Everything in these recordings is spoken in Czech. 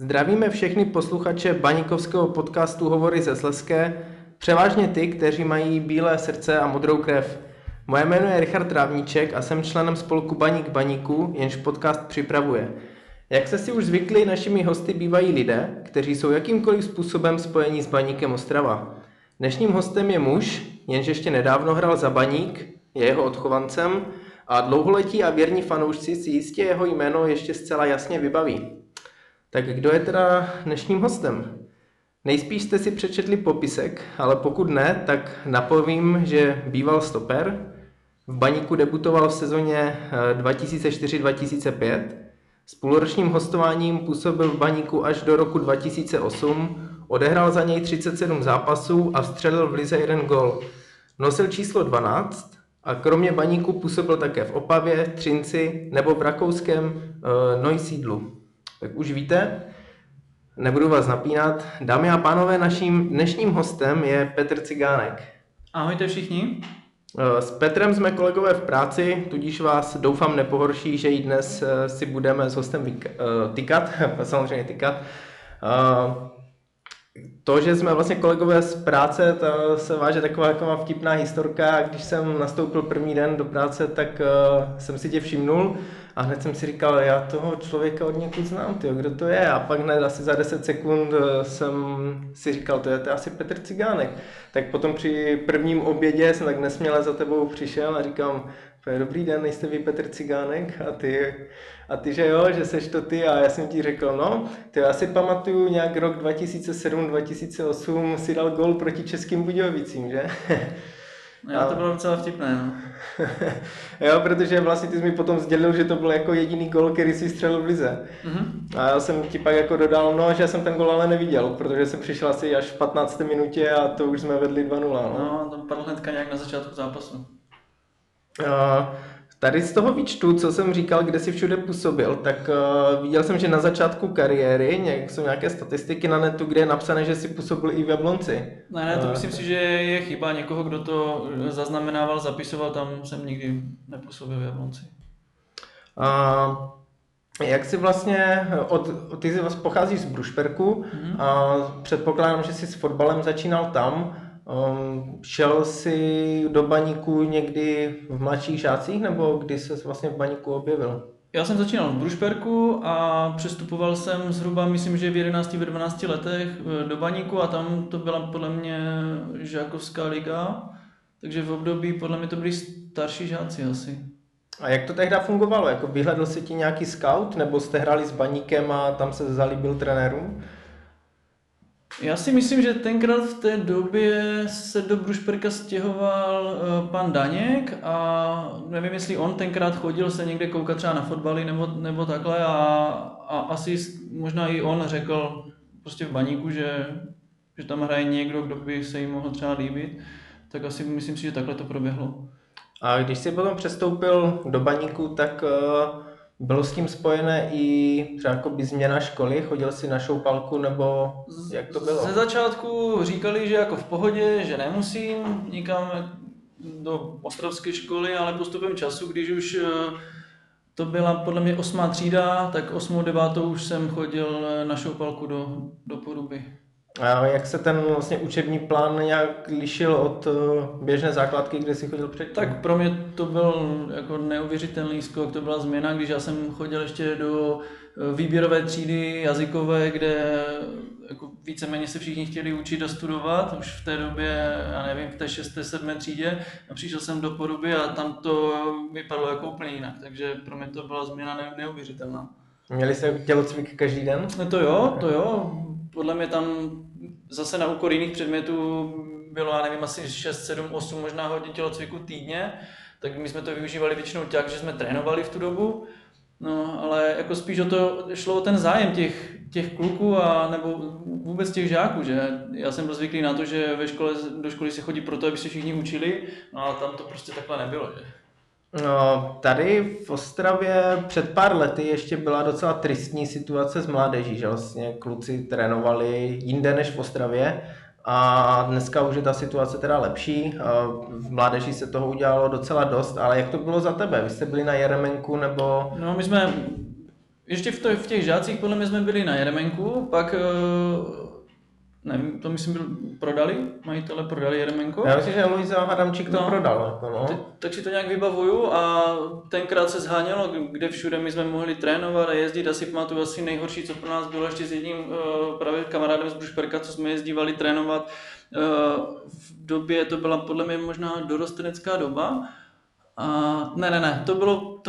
Zdravíme všechny posluchače baníkovského podcastu Hovory ze Slezska, převážně ty, kteří mají bílé srdce a modrou krev. Moje jméno je Richard Trávníček a jsem členem spolku Baník Baníku, jenž podcast připravuje. Jak se si už zvykli, našimi hosty bývají lidé, kteří jsou jakýmkoliv způsobem spojeni s Baníkem Ostrava. Dnešním hostem je muž, jenž ještě nedávno hrál za Baník, je jeho odchovancem a dlouholetí a věrní fanoušci si jistě jeho jméno ještě zcela jasně vybaví. Tak kdo je teda dnešním hostem? Nejspíš jste si přečetli popisek, ale pokud ne, tak napovím, že býval stoper, v Baníku debutoval v sezóně 2004-2005, s půlročním hostováním působil v Baníku až do roku 2008, odehrál za něj 37 zápasů a vstřelil v lize jeden gól. Nosil číslo 12 a kromě Baníku působil také v Opavě, Třinci nebo v rakouském Neusiedlu. Tak už víte, nebudu vás napínat. Dámy a pánové, naším dnešním hostem je Petr Cigánek. Ahojte všichni. S Petrem jsme kolegové v práci, tudíž vás doufám nepohorší, že i dnes si budeme s hostem tykat. To, že jsme vlastně kolegové z práce, to se váže taková vtipná historka. Když jsem nastoupil první den do práce, tak jsem si tě všimnul a hned jsem si říkal, já toho člověka od někud znám, tyjo, kdo to je? A pak hned asi za 10 sekund jsem si říkal, to je asi Petr Cigánek. Tak potom při prvním obědě jsem tak nesměle za tebou přišel a říkám, dobrý den, nejste vy Petr Cigánek? A ty že jo, že seš to ty? A já jsem ti řekl, no, ty já si pamatuju nějak rok 2007-2008 si dal gól proti Českým Budějovicím, že? Jo, to bylo docela vtipné, no. Jo, protože vlastně ty jsi mi potom sdělil, že to byl jako jediný gól, který si střelil v lize. Mm-hmm. A já jsem ti pak jako dodal, že jsem ten gól ale neviděl, protože jsem přišel asi až v 15. minutě a to už jsme vedli 2-0. No, to padlo hnedka nějak na začátku zápasu. Tady z toho výčtu, co jsem říkal, kde si všude působil, tak viděl jsem, že na začátku kariéry jsou nějaké statistiky na netu, kde je napsané, že si působil i v Jablonci. Ne, to myslím si, že je chyba někoho, kdo to zaznamenával, zapisoval, tam jsem nikdy nepůsobil v Jablonci. Jak si vlastně, ty pocházíš z Brušperku, a předpokládám, že jsi s fotbalem začínal tam. Šel jsi do Baníku někdy v mladších žácích, nebo kdy ses vlastně v Baníku objevil? Já jsem začínal v Brušperku a přestupoval jsem zhruba, myslím, že v 11, ve 12 letech do Baníku a tam to byla podle mě žákovská liga, takže v období podle mě to byli starší žáci asi. A jak to tehdy fungovalo? Jako vyhledl jsi ti nějaký scout, nebo jste hráli s Baníkem a tam se zalíbil trenérům? Já si myslím, že tenkrát v té době se do Brušperka stěhoval pan Daněk a nevím, jestli on tenkrát chodil se někde koukat třeba na fotbaly nebo takhle a asi možná i on řekl prostě v Baníku, že tam hraje někdo, kdo by se jim mohl třeba líbit, tak asi myslím si, že takhle to proběhlo. A když jsi potom přestoupil do Baníku, tak bylo s tím spojené i třeba jakoby změna školy? Chodil jsi na šoupalku nebo jak to bylo? Ze začátku říkali, že jako v pohodě, že nemusím nikam do ostravské školy, ale postupem času, když už to byla podle mě 8. třída, tak 8. 9. už jsem chodil na šoupalku do Poruby. A jak se ten vlastně učební plán nějak lišil od běžné základky, kde jsi chodil předtím? Tak pro mě to byl jako neuvěřitelný skok, to byla změna, když já jsem chodil ještě do výběrové třídy jazykové, kde jako víceméně se všichni chtěli učit a studovat, už v té době, já nevím, v té 6. 7. třídě, a přišel jsem do Poruby a tam to vypadalo jako úplně jinak, takže pro mě to byla změna neuvěřitelná. Měli jste tělocvik každý den? No to jo. Podle mě tam zase na úkor jiných předmětů bylo, já nevím, asi 6, 7, 8 možná hodin tělocviku týdně, tak my jsme to využívali většinou tak, že jsme trénovali v tu dobu, no ale jako spíš šlo o ten zájem těch kluků a nebo vůbec těch žáků, že já jsem byl zvyklý na to, že do školy se chodí proto, aby se všichni učili, no a tam to prostě takhle nebylo, že? No, tady v Ostravě před pár lety ještě byla docela tristní situace s mládeží, že vlastně kluci trénovali jinde než v Ostravě a dneska už je ta situace teda lepší, v mládeží se toho udělalo docela dost, ale jak to bylo za tebe? Vy jste byli na Jeremenku nebo... No, my jsme ještě v těch žácích podle mě jsme byli na Jeremenku, pak nevím, to myslím prodali, majitele prodali Jeremenko. Já myslím, že Luisa Adamčík to prodal. Tak si to nějak vybavuju a tenkrát se shánělo, kde všude my jsme mohli trénovat a jezdit. Asi pamatuju, asi nejhorší, co pro nás bylo ještě s jedním právě kamarádem z Brušperka, co jsme jezdívali trénovat. V době to byla podle mě možná dorostenecká doba. A ne, to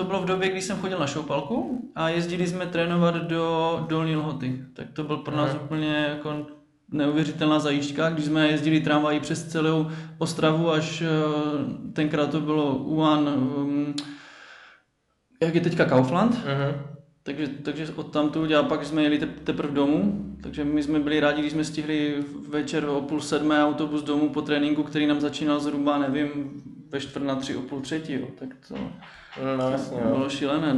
bylo v době, kdy jsem chodil na šoupalku a jezdili jsme trénovat do Dolní Lhoty. Tak to byl pro nás úplně jako neuvěřitelná zajížďka, když jsme jezdili tramvají přes celou Ostravu, až tenkrát to bylo jak je teďka Kaufland. Takže odtamtud a pak jsme jeli teprve domů, takže my jsme byli rádi, když jsme stihli večer o 6:30 autobus domů po tréninku, který nám začínal zhruba, nevím, ve 2:45, o 2:30, jo. Tak to bylo šílené.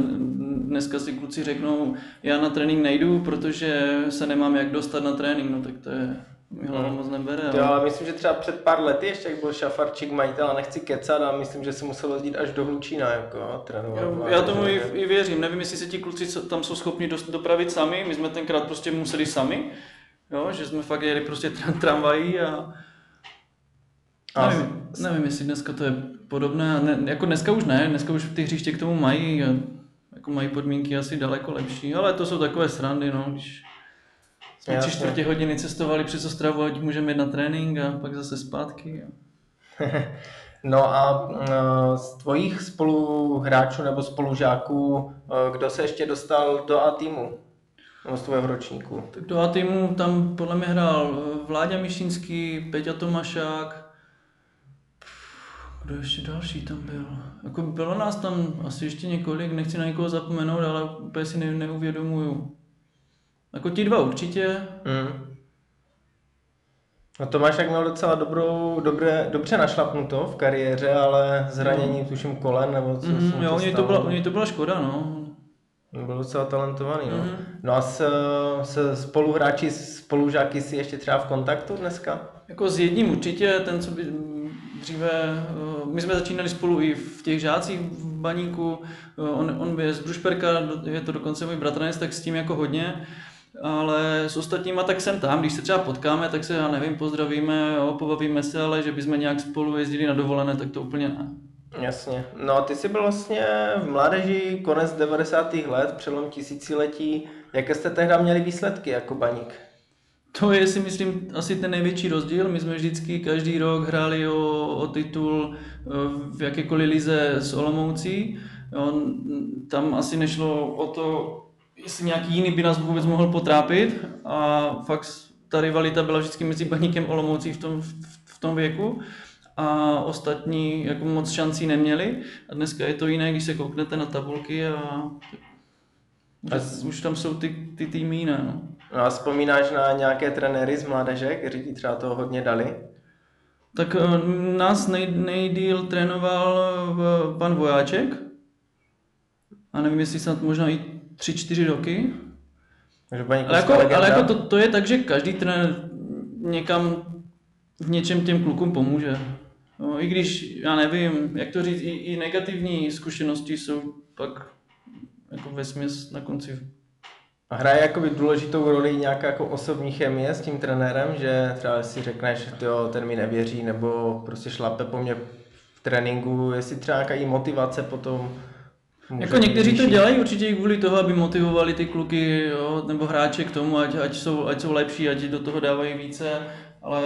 Dneska si kluci řeknou, já na trénink nejdu, protože se nemám jak dostat na trénink, no tak to je, mi hlava moc nebere. Ale... Jo, ale myslím, že třeba před pár lety ještě, jak byl Šafarčík majitel, a nechci kecat, a myslím, že se musel jezdit až do Hlučína, jako trénovat. Jo, já tomu i věřím, nevím, jestli se ti kluci tam jsou schopni dopravit sami, my jsme tenkrát prostě museli sami, jo, že jsme fakt jeli prostě tramvají a nevím, jestli dneska to je podobné, jako dneska už ty hřiště k tomu mají, jako mají podmínky asi daleko lepší, ale to jsou takové srandy, no, když jsme 3 čtvrtě hodiny cestovali přes Ostravu, ať můžeme jít na trénink a pak zase zpátky. No a z tvojich spoluhráčů nebo spolužáků, kdo se ještě dostal do A-týmu? Nebo z tvojho ročníku? Tak do A-týmu tam podle mě hrál Vláďa Mišinský, Peťa Tomašák. Kdo ještě další tam byl? Jako bylo nás tam asi ještě několik, nechci na někoho zapomenout, ale úplně si neuvědomuju. Jako ti dva určitě. No Tomášek měl docela dobře našlapnuto v kariéře, ale zranění tuším kolen nebo co jo, u něj to byla škoda, no. Byl docela talentovaný, no. No a se spoluhráči, spolužáky si ještě třeba v kontaktu dneska? Jako s jedním určitě, ten co by... Dříve, my jsme začínali spolu i v těch žácích v Baníku, on je z Brušperka, je to dokonce můj bratranec, tak s tím jako hodně, ale s ostatníma tak jsem tam, když se třeba potkáme, tak se, já nevím, pozdravíme, jo, pobavíme se, ale že bychom nějak spolu jezdili na dovolené, tak to úplně ne. Jasně. No a ty jsi byl vlastně v mládeži konec 90. let, přelom tisíciletí, jaké jste tehdy měli výsledky jako Baník? To je, si myslím, asi ten největší rozdíl. My jsme vždycky každý rok hráli o titul v jakékoliv lize s Olomoucí. Jo, tam asi nešlo o to, jestli nějaký jiný by nás vůbec mohl potrápit. A fakt ta rivalita byla vždycky mezi Baníkem Olomoucí v tom věku. A ostatní jako moc šancí neměli. A dneska je to jiné, když se kouknete na tabulky a už tam jsou ty týmy jiné. No. No a vzpomínáš na nějaké trenéry z mládeže, kteří ti třeba toho hodně dali? Tak nás nejdýl trénoval pan Vojáček. A nevím, jestli snad možná i 3-4 roky. Ale jako to je tak, že každý trenér někam v něčem těm klukům pomůže. No, i když, já nevím, jak to říct, i negativní zkušenosti jsou pak jako vesměs na konci. A hraje jakoby důležitou roli nějaká jako osobní chemie s tím trenérem, že třeba si řekneš, jo, ten mi nevěří, nebo prostě šlape po mně v tréninku, jestli třeba nějaká i motivace potom... Jako někteří to dělají určitě i kvůli toho, aby motivovali ty kluky, jo, nebo hráče k tomu, ať jsou lepší, ať do toho dávají více, ale...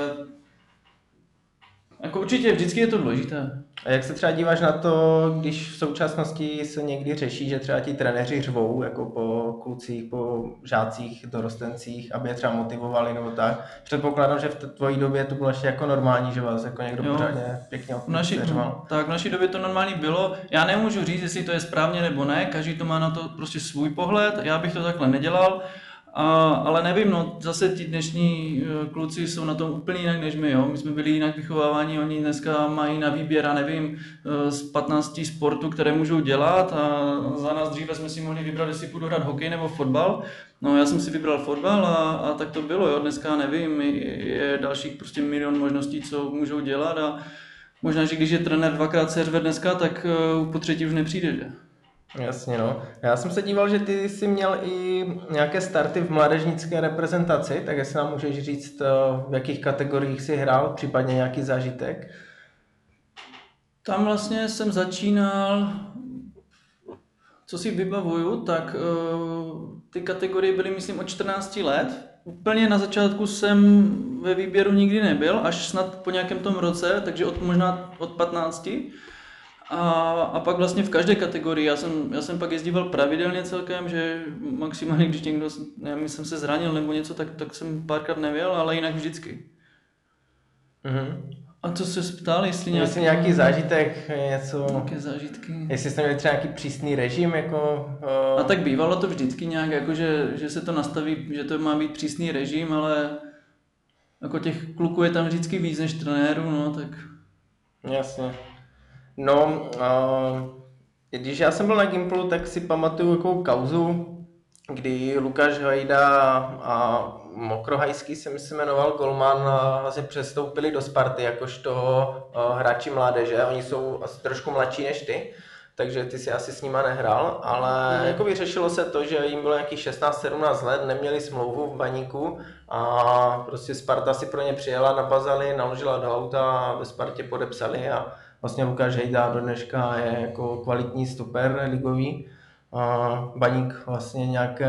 Jako určitě, vždycky je to důležité. A jak se třeba díváš na to, když v současnosti se někdy řeší, že třeba ti trenéři řvou jako po klucích, po žácích, dorostencích, aby je třeba motivovali nebo tak? Předpokládám, že v tvojí době to bylo ještě jako normální, že vás jako někdo pořádně pěkně řval. Tak v naší době to normální bylo. Já nemůžu říct, jestli to je správně nebo ne, každý to má na to prostě svůj pohled, já bych to takhle nedělal. Ale nevím, no, zase ti dnešní kluci jsou na tom úplně jinak než my, jo. My jsme byli jinak vychováváni, oni dneska mají na výběr, a nevím, z 15 sportů, které můžou dělat, a za nás dříve jsme si mohli vybrat, jestli půjdu hrát hokej nebo fotbal. No, já jsem si vybral fotbal a tak to bylo, jo. Dneska nevím, je dalších prostě milion možností, co můžou dělat, a možná, že když je trenér dvakrát seřve dneska, tak po třetí už nepřijde, že? Jasně, no. Já jsem se díval, že ty jsi měl i nějaké starty v mládežnické reprezentaci, tak jestli nám můžeš říct, v jakých kategoriích jsi hrál, případně nějaký zážitek? Tam vlastně jsem začínal, co si vybavuju, tak ty kategorie byly, myslím, od 14 let. Úplně na začátku jsem ve výběru nikdy nebyl, až snad po nějakém tom roce, takže možná od 15. A pak vlastně v každé kategorii, já jsem pak jezdíval pravidelně celkem, že maximálně, když někdo, nevím, jsem se zranil nebo něco, tak jsem párkrát nevěl, ale jinak vždycky. Mm-hmm. A co jsi ptal, jestli nějaký zážitek, něco, nějaké zážitky, jestli jste měli třeba nějaký přísný režim, jako... A tak bývalo to vždycky nějak, jako že se to nastaví, že to má být přísný režim, ale jako těch kluků je tam vždycky víc než trenérů, no tak... Jasně. No, když já jsem byl na Gimplu, tak si pamatuju jakou kauzu, kdy Lukáš Hajda a Mokrohajský, se mi jmenoval golman, vlastně přestoupili do Sparty jakožto hráči mládeže. Oni jsou asi trošku mladší než ty, takže ty si asi s nima nehrál, ale jako vyřešilo se to, že jim bylo nějakých 16-17 let, neměli smlouvu v Baníku a prostě Sparta si pro ně přijela, napazali, naložila do auta a ve Spartě podepsali a vlastně Lukáš Hajda do dneška je jako kvalitní stoper ligový. Baník vlastně nějak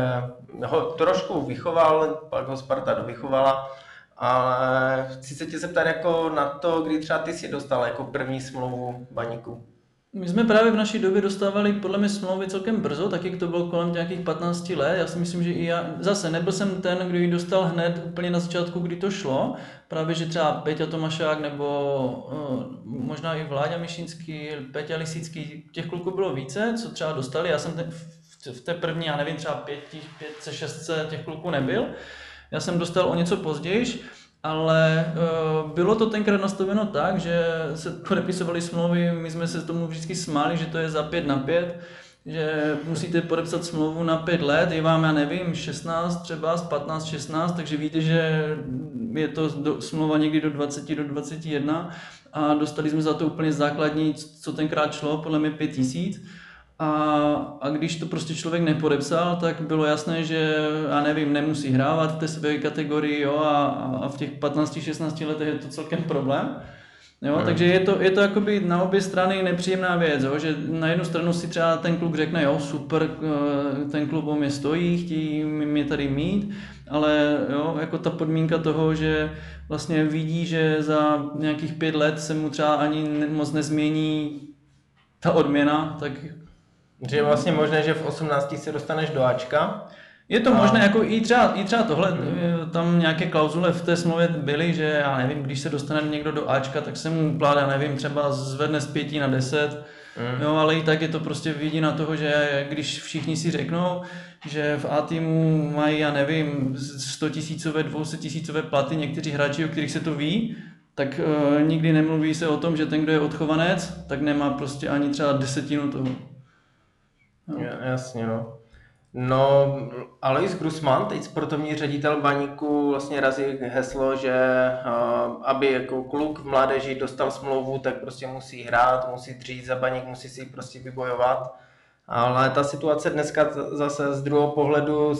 ho trošku vychoval, pak ho Sparta dovychovala, ale chci se tě zeptat jako na to, kdy třeba ty si dostal jako první smlouvu Baníku. My jsme právě v naší době dostávali podle mě smlouvy celkem brzo, taky to bylo kolem nějakých 15 let. Já si myslím, že i já, zase nebyl jsem ten, kdo ji dostal hned úplně na začátku, kdy to šlo. Právě, že třeba Peťa Tomašák nebo možná i Vláďa Mišinský, Peťa Lisický, těch kluků bylo více, co třeba dostali. Já jsem v té první, já nevím, třeba 5, 6 těch kluků nebyl. Já jsem dostal o něco později. Ale bylo to tenkrát nastaveno tak, že se podepisovaly smlouvy, my jsme se tomu vždycky smáli, že to je za 5 na 5, že musíte podepsat smlouvu na 5 let, je vám, já nevím, 16 třeba, 15, 16, takže víte, že je to smlouva někdy do 20, do 21 a dostali jsme za to úplně základní, co tenkrát šlo, podle mě 5 000. A když to prostě člověk nepodepsal, tak bylo jasné, že já nevím, nemusí hrávat v té své kategorii, jo, a v těch 15-16 letech je to celkem problém. Jo, takže je to jakoby na obě strany nepříjemná věc, jo, že na jednu stranu si třeba ten kluk řekne, jo, super, ten klub o mě stojí, chtějí mě tady mít, ale jo, jako ta podmínka toho, že vlastně vidí, že za nějakých 5 let se mu třeba ani moc nezmění ta odměna, tak... Že je vlastně možné, že v 18 se dostaneš do Ačka? Je to možné, jako i třeba tohle, tam nějaké klauzule v té smlouvě byly, že já nevím, když se dostane někdo do Ačka, tak se mu ukládá, nevím, třeba zvedne z 5 na 10, jo, ale i tak je to prostě vidina toho, že když všichni si řeknou, že v A týmu mají, já nevím, 100 000, 200 000 platy, někteří hráči, o kterých se to ví, tak nikdy nemluví se o tom, že ten, kdo je odchovanec, tak nemá prostě ani třeba 10% toho. Jasně, no. No, Alois Grusman, teď sportovní ředitel Baníku, vlastně razí heslo, že aby jako kluk v mládeži dostal smlouvu, tak prostě musí hrát, musí dřít za Baník, musí si prostě vybojovat. Ale ta situace dneska zase z druhého pohledu,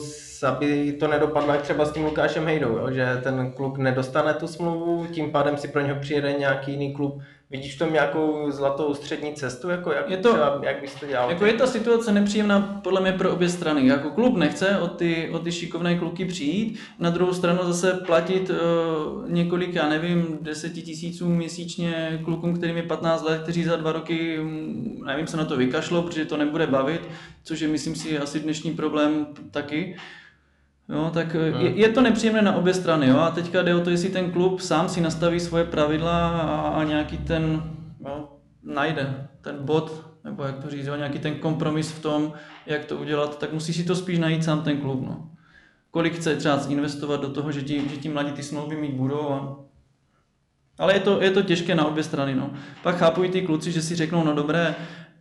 aby to nedopadlo jak třeba s tím Lukášem Hejdou, jo? Že ten kluk nedostane tu smlouvu, tím pádem si pro něho přijede nějaký jiný klub. Vidíš v tom nějakou zlatou střední cestu, jako jak bys to dělal? Jako je ta situace nepříjemná podle mě pro obě strany. Jako klub nechce o ty šikovné kluky přijít, na druhou stranu zase platit několik, já nevím, 10 000 měsíčně klukům, kterým je 15 let, kteří za 2 roky, nevím, se na to vykašlo, protože to nebude bavit, což je, myslím si, asi dnešní problém taky. Jo, tak je to nepříjemné na obě strany, jo? A teďka jde o to, jestli ten klub sám si nastaví svoje pravidla a nějaký ten, jo, najde ten bod, nebo jak to říct, jo? Nějaký ten kompromis v tom, jak to udělat, tak musí si to spíš najít sám ten klub. No. Kolik chce třeba investovat do toho, že ti mladí ty smlouvy mít budou. Ale je to těžké na obě strany. No. Pak chápují ty kluci, že si řeknou, no dobré,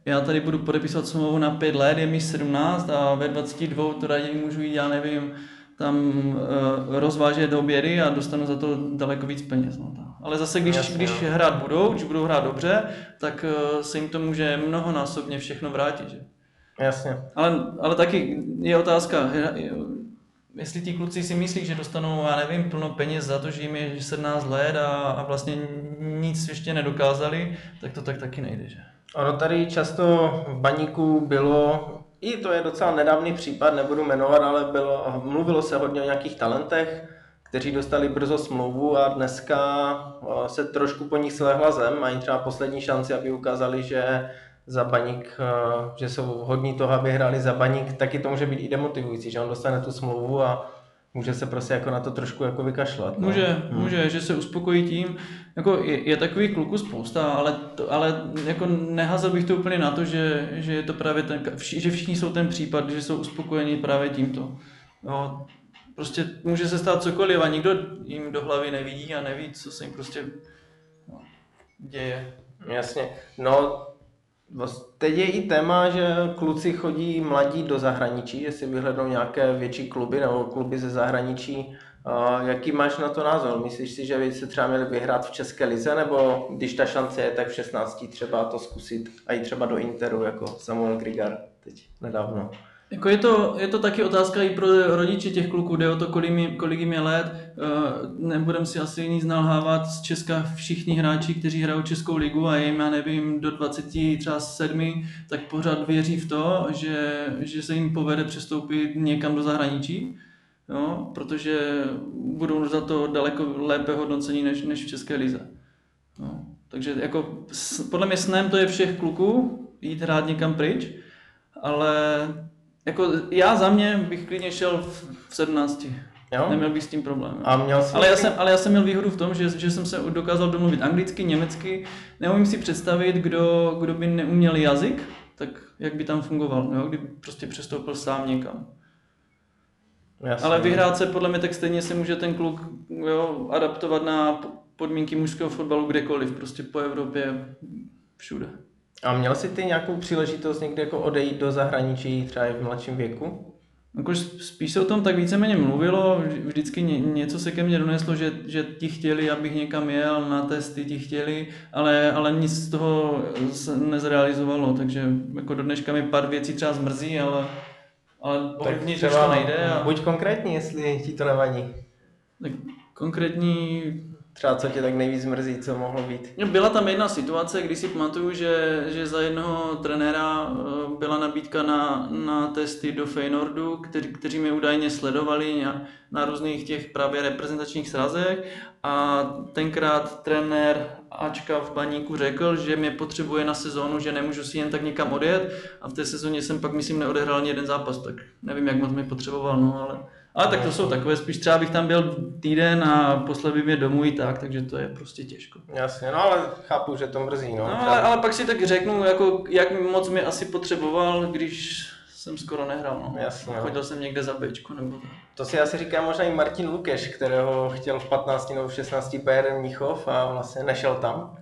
já tady budu podepisovat smlouvu na 5 let, je mi 17 a ve 22 to raději můžu jít, já nevím, tam rozvážet obědy a dostanu za to daleko víc peněz. No, ale zase, když hrát budou, když budou hrát dobře, tak se jim to může mnohonásobně všechno vrátit. Že? Jasně. Ale taky je otázka, jestli ti kluci si myslí, že dostanou, já nevím, plno peněz za to, že jim je 17 let a vlastně nic ještě nedokázali, tak to tak taky nejde, že? Ono tady často v Baníku bylo, i to je docela nedávný případ, nebudu jmenovat, ale mluvilo se hodně o nějakých talentech, kteří dostali brzo smlouvu a dneska se trošku po nich slehla zem, mají třeba poslední šanci, aby ukázali, že za Baník, že jsou hodní toho, aby hráli za Baník, taky to může být i demotivující, že on dostane tu smlouvu a může se prostě jako na to trošku jako vykašlat. No? Může, že se uspokojí tím. Jako je takových kluků spousta, ale jako nehazel bych to úplně na to, že je to právě ten, že všichni jsou ten případ, že jsou uspokojeni právě tímto. No, prostě může se stát cokoliv a nikdo jim do hlavy nevidí a neví, co se jim prostě děje. Jasně. No, teď je i téma, že kluci chodí mladí do zahraničí, jestli vyhlednou nějaké větší kluby nebo kluby ze zahraničí. Jaký máš na to názor? Myslíš si, že by se třeba měli vyhrát v české lize, nebo když ta šance je, tak v 16 třeba to zkusit a i třeba do Interu, jako Samuel Grigar teď nedávno? Jako je to taky otázka i pro rodiče těch kluků, jde o to, kolik jim je let. Nebudem si asi nic nalhávat, z Česka všichni hráči, kteří hrajou Českou ligu a jim, já nevím, do 27, tak pořád věří v to, že se jim povede přestoupit někam do zahraničí, no, protože budou za to daleko lépe hodnocení než v České lize. No, takže jako, podle mě snem to je všech kluků, jít hrát někam pryč, ale jako já za mě bych klidně šel v 17. Jo? Neměl bych s tím problém. Ale já jsem měl výhodu v tom, že jsem se dokázal domluvit anglicky, německy. Neumím si představit, kdo by neuměl jazyk, tak jak by tam fungoval, jo? Kdyby prostě přestoupil sám někam. Jasně. Ale vyhrát se podle mě tak stejně se může ten kluk, jo, adaptovat na podmínky mužského fotbalu kdekoliv, prostě po Evropě, všude. A měl jsi ty nějakou příležitost někde jako odejít do zahraničí, třeba i v mladším věku? Spíš se o tom tak víceméně mluvilo, vždycky něco se ke mně doneslo, že ti chtěli, abych někam jel, na testy ti chtěli, ale nic z toho se nezrealizovalo, takže jako do dneška mi pár věcí třeba zmrzí, ale ovlivnit už to nejde. A buď konkrétní, jestli ti to nevadí. Tak konkrétní... Třeba co tě tak nejvíc mrzí, co mohlo být? Byla tam jedna situace, kdy si pamatuju, že za jednoho trenéra byla nabídka na testy do Feyenoordu, kteří mě údajně sledovali na různých těch právě reprezentačních srazech. A tenkrát trenér Ačka v Baníku řekl, že mě potřebuje na sezónu, že nemůžu si jen tak někam odjet. A v té sezóně jsem pak, myslím, neodehrál ani jeden zápas, tak nevím, jak moc mě potřeboval, no ale... Ale tak to jsou takové, spíš třeba bych tam byl týden a poslal by mě domů i tak, takže to je prostě těžko. Jasně, no ale chápu, že to mrzí, no. No ale pak si tak řeknu, jako, jak moc mě asi potřeboval, když jsem skoro nehrál, no. Jasně. Chodil jsem někde za bečku nebo tak. To si asi říká možná i Martin Lukáš, kterého chtěl v 15 nebo v 16 Bayern Michov a vlastně nešel tam.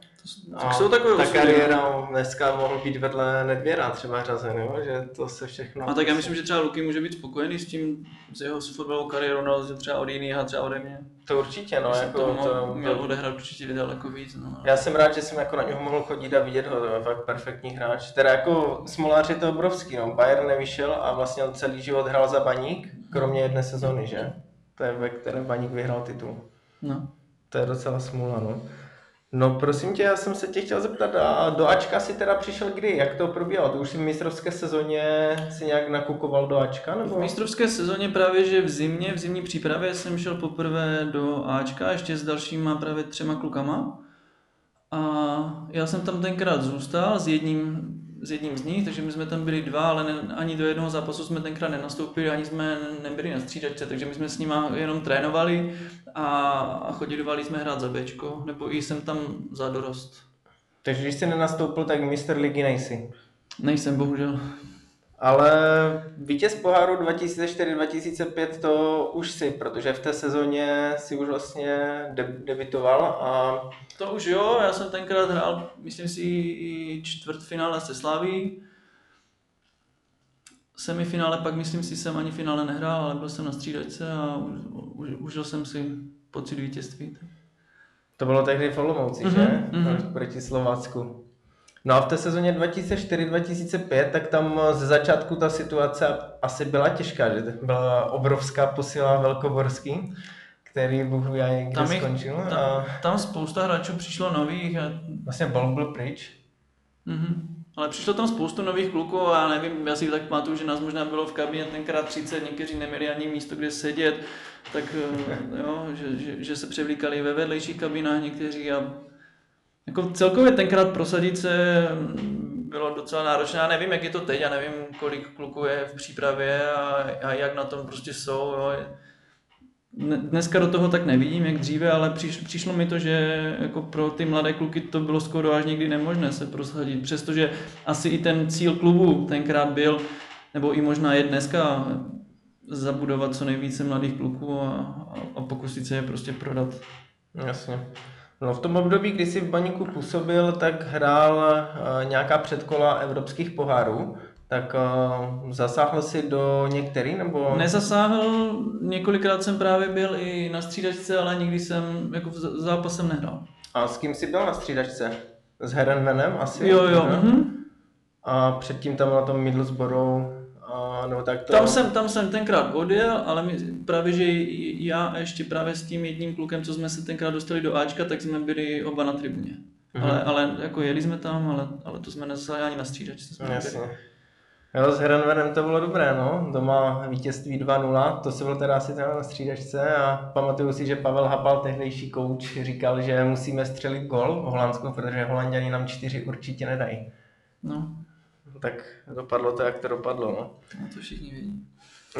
Tak jsou takové ta kariéra dneska mohl být vedle Nedvěra třeba řazen, jo? Že to se všechno... A tak já myslím, že třeba Luky může být spokojený s tím, s jeho fotbalovou kariérou, no, třeba od jiných a třeba ode mě. To určitě, no. Jako to měl odehrát určitě daleko víc, no. Já jsem rád, že jsem jako na něho mohl chodit a vidět ho, to je fakt perfektní hráč. Teda jako Smoláři je to obrovský, no. Bayern nevyšel a vlastně on celý život hrál za Baník, kromě jedné sezóny, že? To je, ve které Baník vyhrál titul. No. To je docela smůla, no. No prosím tě, já jsem se tě chtěl zeptat, a do Ačka si teda přišel kdy? Jak to probíhalo? Ty už si v mistrovské sezóně si nějak nakukoval do Ačka? Nebo? V mistrovské sezóně právě, že v zimní přípravě jsem šel poprvé do Ačka, ještě s dalšíma právě 3 klukama. A já jsem tam tenkrát zůstal s jedním z nich, takže my jsme tam byli 2, ale ani do jednoho zápasu jsme tenkrát nenastoupili, ani jsme nebyli na střídačce, takže my jsme s nima jenom trénovali a chodili jsme hrát za Bčko, nebo i jsem tam za dorost. Takže když jsi nenastoupil, tak mistr ligy nejsi? Nejsem, bohužel. Ale vítěz poháru 2004-2005 to už si, protože v té sezóně si už vlastně debitoval a... To už jo, já jsem tenkrát hrál, myslím si, i čtvrtfinále se Slaví. Semifinále pak, myslím si, jsem ani finále nehrál, ale byl jsem na střídačce a užil jsem si pocit vítězství. To bylo tehdy v Olomouci, že? Proti Slovácku. No a v té sezóně 2004-2005, tak tam ze začátku ta situace asi byla těžká, že byla obrovská posila Velkoborský, který bohužel někde tam skončil. Tam spousta hráčů přišlo nových. Vlastně Balk byl pryč. Mhm. Ale přišlo tam spoustu nových kluků a nevím, já si tak pamatuju, že nás možná bylo v kabině tenkrát 30, někteří neměli ani místo, kde sedět, tak jo, že se převlíkali ve vedlejších kabinách někteří a jako celkově tenkrát prosadit se bylo docela náročné. Já nevím, jak je to teď, já nevím, kolik kluků je v přípravě a jak na tom prostě jsou. Jo. Dneska do toho tak nevidím, jak dříve, ale přišlo mi to, že jako pro ty mladé kluky to bylo skoro až někdy nemožné se prosadit, přestože asi i ten cíl klubu tenkrát byl, nebo i možná je dneska, zabudovat co nejvíce mladých kluků a pokusit se je prostě prodat. Jasně. No v tom období, kdy jsi v Baníku působil, tak hrál nějaká předkola evropských pohárů. Tak zasáhl jsi do některých, nebo? Nezasáhl, několikrát jsem právě byl i na střídačce, ale nikdy jsem jako zápasem nehrál. A s kým jsi byl na střídačce? S Hrenvenem asi? Jo. A předtím tam na tom Middlesboru, no tak to... Tam jsem tenkrát odjel, ale právě, že já ještě právě s tím jedním klukem, co jsme se tenkrát dostali do Ačka, tak jsme byli oba na tribuně. Ale jako jeli jsme tam, ale to jsme nezasáhli ani na střídačce. Jo, s Hrenvenem to bylo dobré, no. Doma vítězství 2-0, to se bylo teda asi na střídačce a pamatuju si, že Pavel Hapal, tehdejší kouč, říkal, že musíme střelit gol v Holandsku, protože Holanďani nám 4 určitě nedají. No. Tak dopadlo to, jak to dopadlo, no. No to všichni vědí.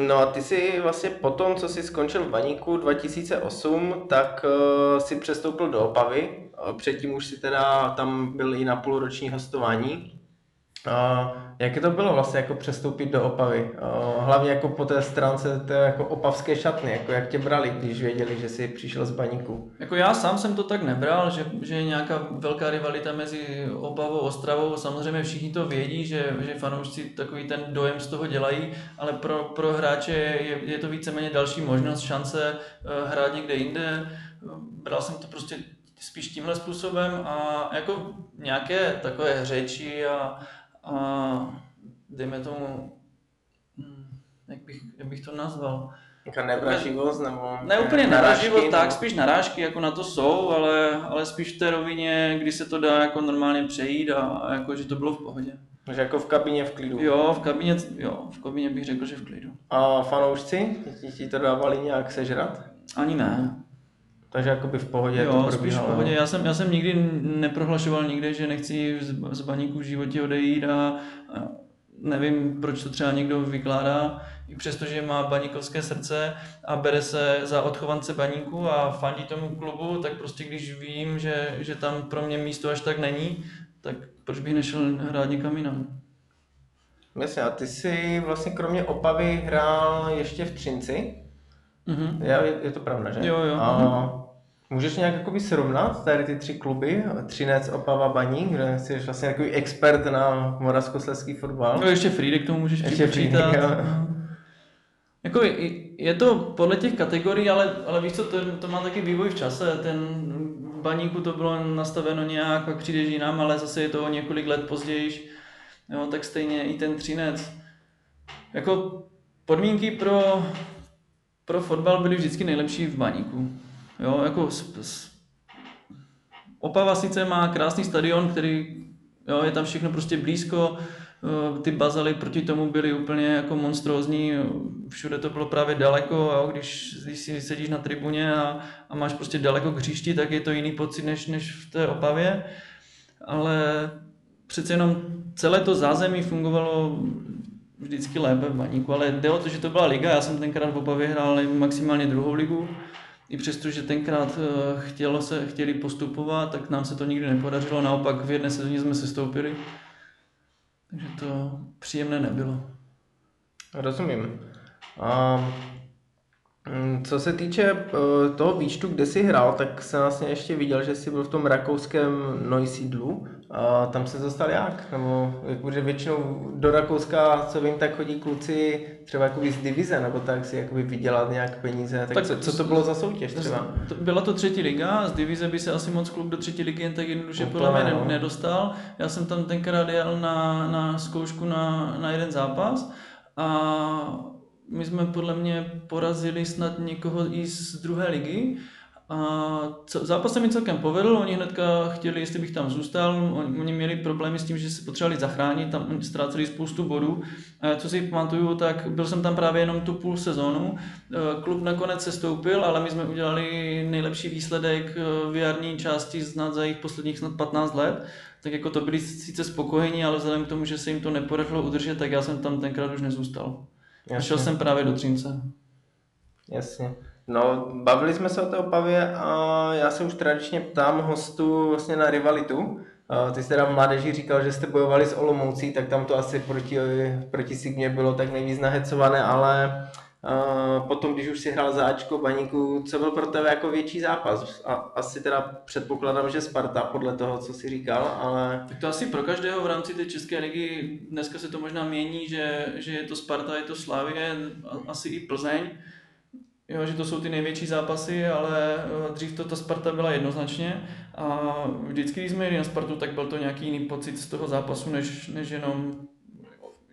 No a ty si vlastně potom, co jsi skončil v Baníku 2008, tak si přestoupil do Opavy. Předtím už si teda tam byl i na půlroční hostování. Jaké to bylo vlastně jako přestoupit do Opavy? Hlavně jako po té stránce té jako opavské šatny, jako jak tě brali, když věděli, že jsi přišel z Baníku? Jako já sám jsem to tak nebral, že je nějaká velká rivalita mezi Opavou a Ostravou. Samozřejmě všichni to vědí, že fanoušci takový ten dojem z toho dělají, ale pro hráče je to víceméně další možnost, šance hrát někde jinde. Bral jsem to prostě spíš tímhle způsobem a jako nějaké takové řeči a dejme tomu, jak bych to nazval. Nevraživost nebo... Ne úplně nevraživost, tak spíš narážky, jako na to jsou, ale spíš v té rovině, kdy se to dá jako normálně přejít a jako, že to bylo v pohodě. Takže jako v kabině v klidu. Jo, v kabině bych řekl, že v klidu. A fanoušci, ti to dávali nějak sežrat? Ani ne. Takže jakoby v pohodě to probíhalo. Jo, spíš v pohodě. Já jsem nikdy neprohlašoval nikde, že nechci z Baníku v životě odejít a nevím, proč to třeba někdo vykládá, i přestože má baníkovské srdce a bere se za odchovance Baníku a fandí tomu klubu, tak prostě když vím, že tam pro mě místo až tak není, tak proč bych nešel hrát někam jinam? Jasně, a ty jsi vlastně kromě Opavy hrál ještě v Třinci? Mm-hmm. Je to pravda, že? Jo. A můžeš nějak jakoby srovnat tady ty tři kluby, Třinec, Opava, Baník, kde jsi vlastně takový expert na moravskoslezský fotbal? No ještě Frýdek k tomu můžeš připočítat. Jako je to podle těch kategorií, ale víš co, to má taky vývoj v čase. Ten Baníku to bylo nastaveno nějak a přijdeš jinam, ale zase je to o několik let později, jo, tak stejně i ten Třinec. Jako podmínky pro fotbal byli vždycky nejlepší v Baníku. Jo, jako Opava sice má krásný stadion, který jo, je tam všechno prostě blízko. Ty bazaly proti tomu byly úplně jako monstrózní. Všude to bylo právě daleko. Jo, když si sedíš na tribuně a máš prostě daleko k hřišti, tak je to jiný pocit než v té Opavě. Ale přece jenom celé to zázemí fungovalo vždycky lépe v Baníku, ale jde o to, že to byla liga, já jsem tenkrát v Opavě hrál maximálně 2. ligu, i přesto, že tenkrát chtěli postupovat, tak nám se to nikdy nepodařilo, naopak v jedné sezóně jsme sestoupili, takže to příjemné nebylo. Rozumím. A co se týče toho výčtu, kde jsi hrál, tak jsem vlastně ještě viděl, že jsi byl v tom rakouském Neusiedlu. Tam se dostal jak? Nebo jakože většinou do Rakouska, co vím, tak chodí kluci třeba jakoby z divize, nebo tak si jakoby vydělat nějak peníze. Tak co to bylo za soutěž třeba? Byla to třetí liga, z divize by se asi moc klub do třetí ligy jen tak jednoduše podle mě nedostal. Já jsem tam tenkrát jel na zkoušku na jeden zápas a my jsme podle mě porazili snad někoho i z druhé ligy. A zápas se mi celkem povedl, oni hnedka chtěli, jestli bych tam zůstal, oni měli problémy s tím, že se potřebovali zachránit, tam ztráceli spoustu bodů. A co si pamatuju, tak byl jsem tam právě jenom tu půl sezónu, klub nakonec sestoupil, ale my jsme udělali nejlepší výsledek v jarní části snad za jejich posledních snad 15 let. Tak jako to byli sice spokojení, ale vzhledem k tomu, že se jim to nepodařilo udržet, tak já jsem tam tenkrát už nezůstal. A šel jsem právě do Třince. Jasně. No, bavili jsme se o té Opavě a já se už tradičně ptám hostů vlastně na rivalitu. Ty jste tam v mládeži říkal, že jste bojovali s Olomoucí, tak tam to asi proti Sigmě bylo tak nejvíc nahecované, ale potom, když už si hrál za Ačko Baníku, co byl pro tebe jako větší zápas? A asi teda předpokládám, že Sparta podle toho, co si říkal, ale... Tak to asi pro každého v rámci té České ligy, dneska se to možná mění, že je to Sparta, je to Slavie, asi i Plzeň. Jo, že to jsou ty největší zápasy, ale dřív to ta Sparta byla jednoznačně a vždycky, když jsme jeli na Spartu, tak byl to nějaký jiný pocit z toho zápasu, než jenom,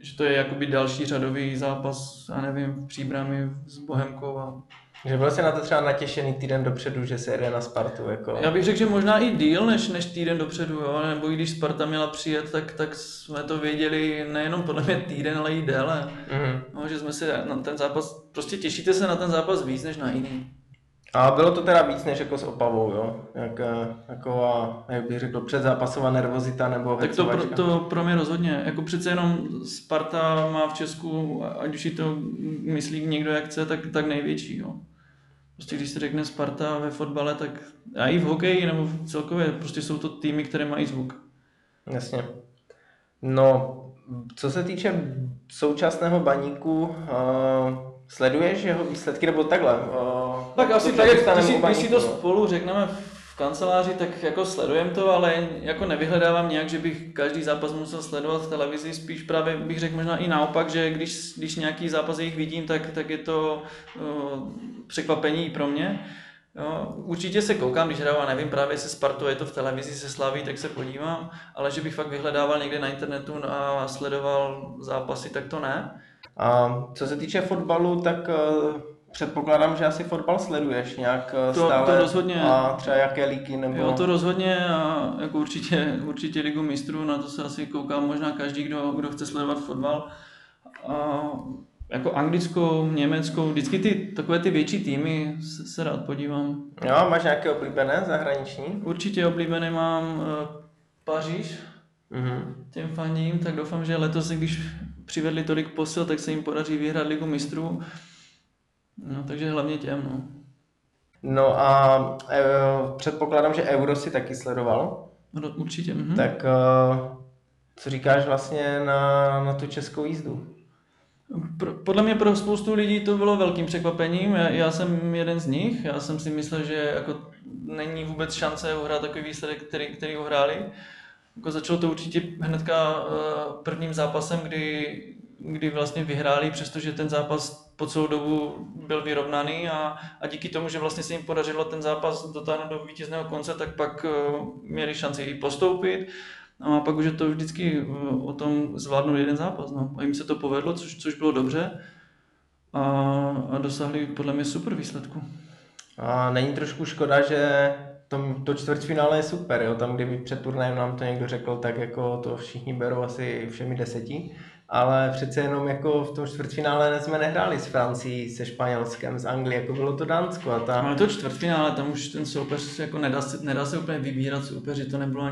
že to je jakoby další řadový zápas, já nevím, Příbrami s Bohemkou a... Že byl jsi na to třeba natěšený týden dopředu, že se jede na Spartu, jako... Já bych řekl, že možná i díl než týden dopředu, jo, nebo i když Sparta měla přijet, tak jsme to věděli nejenom podle mě týden, ale i déle. Mm-hmm. No, že jsme se na ten zápas, prostě těšíte se na ten zápas víc než na jiný. A bylo to teda víc než jako s Opavou, jo? Jak bych řekl, předzápasová nervozita nebo hecovačka? Tak to pro mě rozhodně. Jako přece jenom Sparta má v Česku, ať už si to myslí někdo jak chce, tak největší, jo? Prostě když se řekne Sparta ve fotbale, tak a i v hokeji nebo celkově, prostě jsou to týmy, které mají zvuk. Jasně. No, co se týče současného Baníku, sleduješ jeho výsledky nebo takhle? Tak asi tak, když si to spolu řekneme v kanceláři, tak jako sledujem to, ale jako nevyhledávám nějak, že bych každý zápas musel sledovat v televizi, spíš právě bych řekl možná i naopak, že když nějaký zápas jich vidím, tak je to překvapení i pro mě. Jo, určitě se koukám, když hraju, a nevím, právě se Spartou, je to v televizi, se Slaví, tak se podívám, ale že bych fakt vyhledával někde na internetu a sledoval zápasy, tak to ne. A co se týče fotbalu, tak předpokládám, že asi fotbal sleduješ nějak stále. To rozhodně. A třeba jaké ligy nebo... Jo, to rozhodně a jako určitě Ligu mistrů, na to se asi kouká možná každý, kdo chce sledovat fotbal. A jako anglickou, německou, vždycky takové ty větší týmy se rád podívám. Jo, máš nějaké oblíbené zahraniční? Určitě oblíbené mám Paříž, těm fandím, tak doufám, že letos, když přivedli tolik posil, tak se jim podaří vyhrát Ligu mistrů. No, takže hlavně těm, no. No a předpokládám, že Euro si taky sledoval. No, určitě. Mhm. Tak co říkáš vlastně na tu českou jízdu? Podle mě pro spoustu lidí to bylo velkým překvapením, já jsem jeden z nich, já jsem si myslel, že jako není vůbec šance uhrát takový výsledek, který uhráli. Jako začalo to určitě hnedka prvním zápasem, kdy vlastně vyhráli, přestože ten zápas po celou dobu byl vyrovnaný a díky tomu, že vlastně se jim podařilo ten zápas dotáhnout do vítězného konce, tak pak měli šanci i postoupit. A pak už je to vždycky o tom zvládnout jeden zápas. No. A jim se to povedlo, což bylo dobře a dosáhli podle mě super výsledku. A není trošku škoda, že to čtvrtfinále je super, jo? Tam kdyby před turnajem nám to někdo řekl, tak jako to všichni berou asi všemi 10. Ale přece jenom jako v tom čtvrtfinále jsme nehráli s Francií, se Španělskem, s Anglií, jako bylo to Dánsko. Ale to čtvrtfinále, tam už ten soupeř jako nedá se úplně vybírat soupeři, to nebylo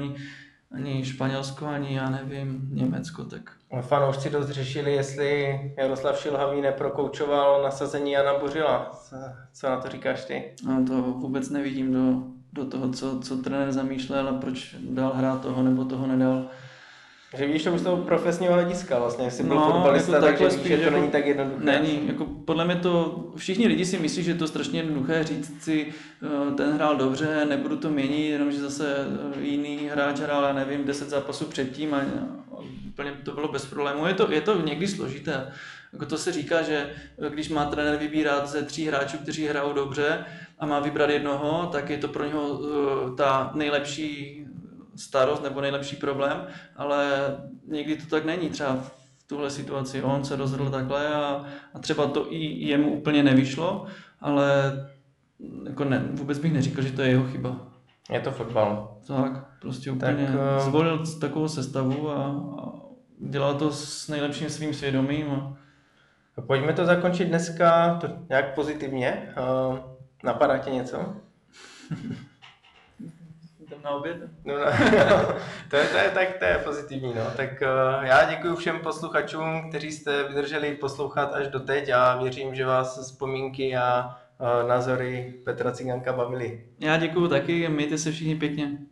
ani Španělsko, ani já nevím, Německo, tak... Fanoušci dost řešili, jestli Jaroslav Šilhavý neprokoučoval nasazení Jana Bořila. Co na to říkáš ty? No, to vůbec nevidím do toho, co trenér zamýšlel a proč dal hrát toho nebo toho nedal. Že víš, to už z toho profesního hlediska vlastně, jak jsi byl fotbalista, takže spíš, že to není tak jednoduché. Není, jako podle mě to, všichni lidi si myslí, že je to strašně jednoduché říct si, ten hrál dobře, nebudu to měnit, jenomže zase jiný hráč hrál, já nevím, 10 zápasů předtím a úplně to bylo bez problému. Je to někdy složité. Jako to se říká, že když má trenér vybírat ze 3 hráčů, kteří hrajou dobře a má vybrat jednoho, tak je to pro něho ta nejlepší starost nebo nejlepší problém, ale někdy to tak není, třeba v tuhle situaci on se rozhodl takhle a třeba to i jemu úplně nevyšlo, ale jako ne, vůbec bych neříkal, že to je jeho chyba. Je to fotbal. Tak, prostě úplně tak, zvolil takovou sestavu a dělal to s nejlepším svým svědomím. A pojďme to zakončit dneska to nějak pozitivně. Napadá tě něco? Na oběd? No, to je pozitivní. No. Tak já děkuji všem posluchačům, kteří jste vydrželi poslouchat až doteď a věřím, že vás vzpomínky a názory Petra Cigánka bavily. Já děkuji taky, mějte se všichni pěkně.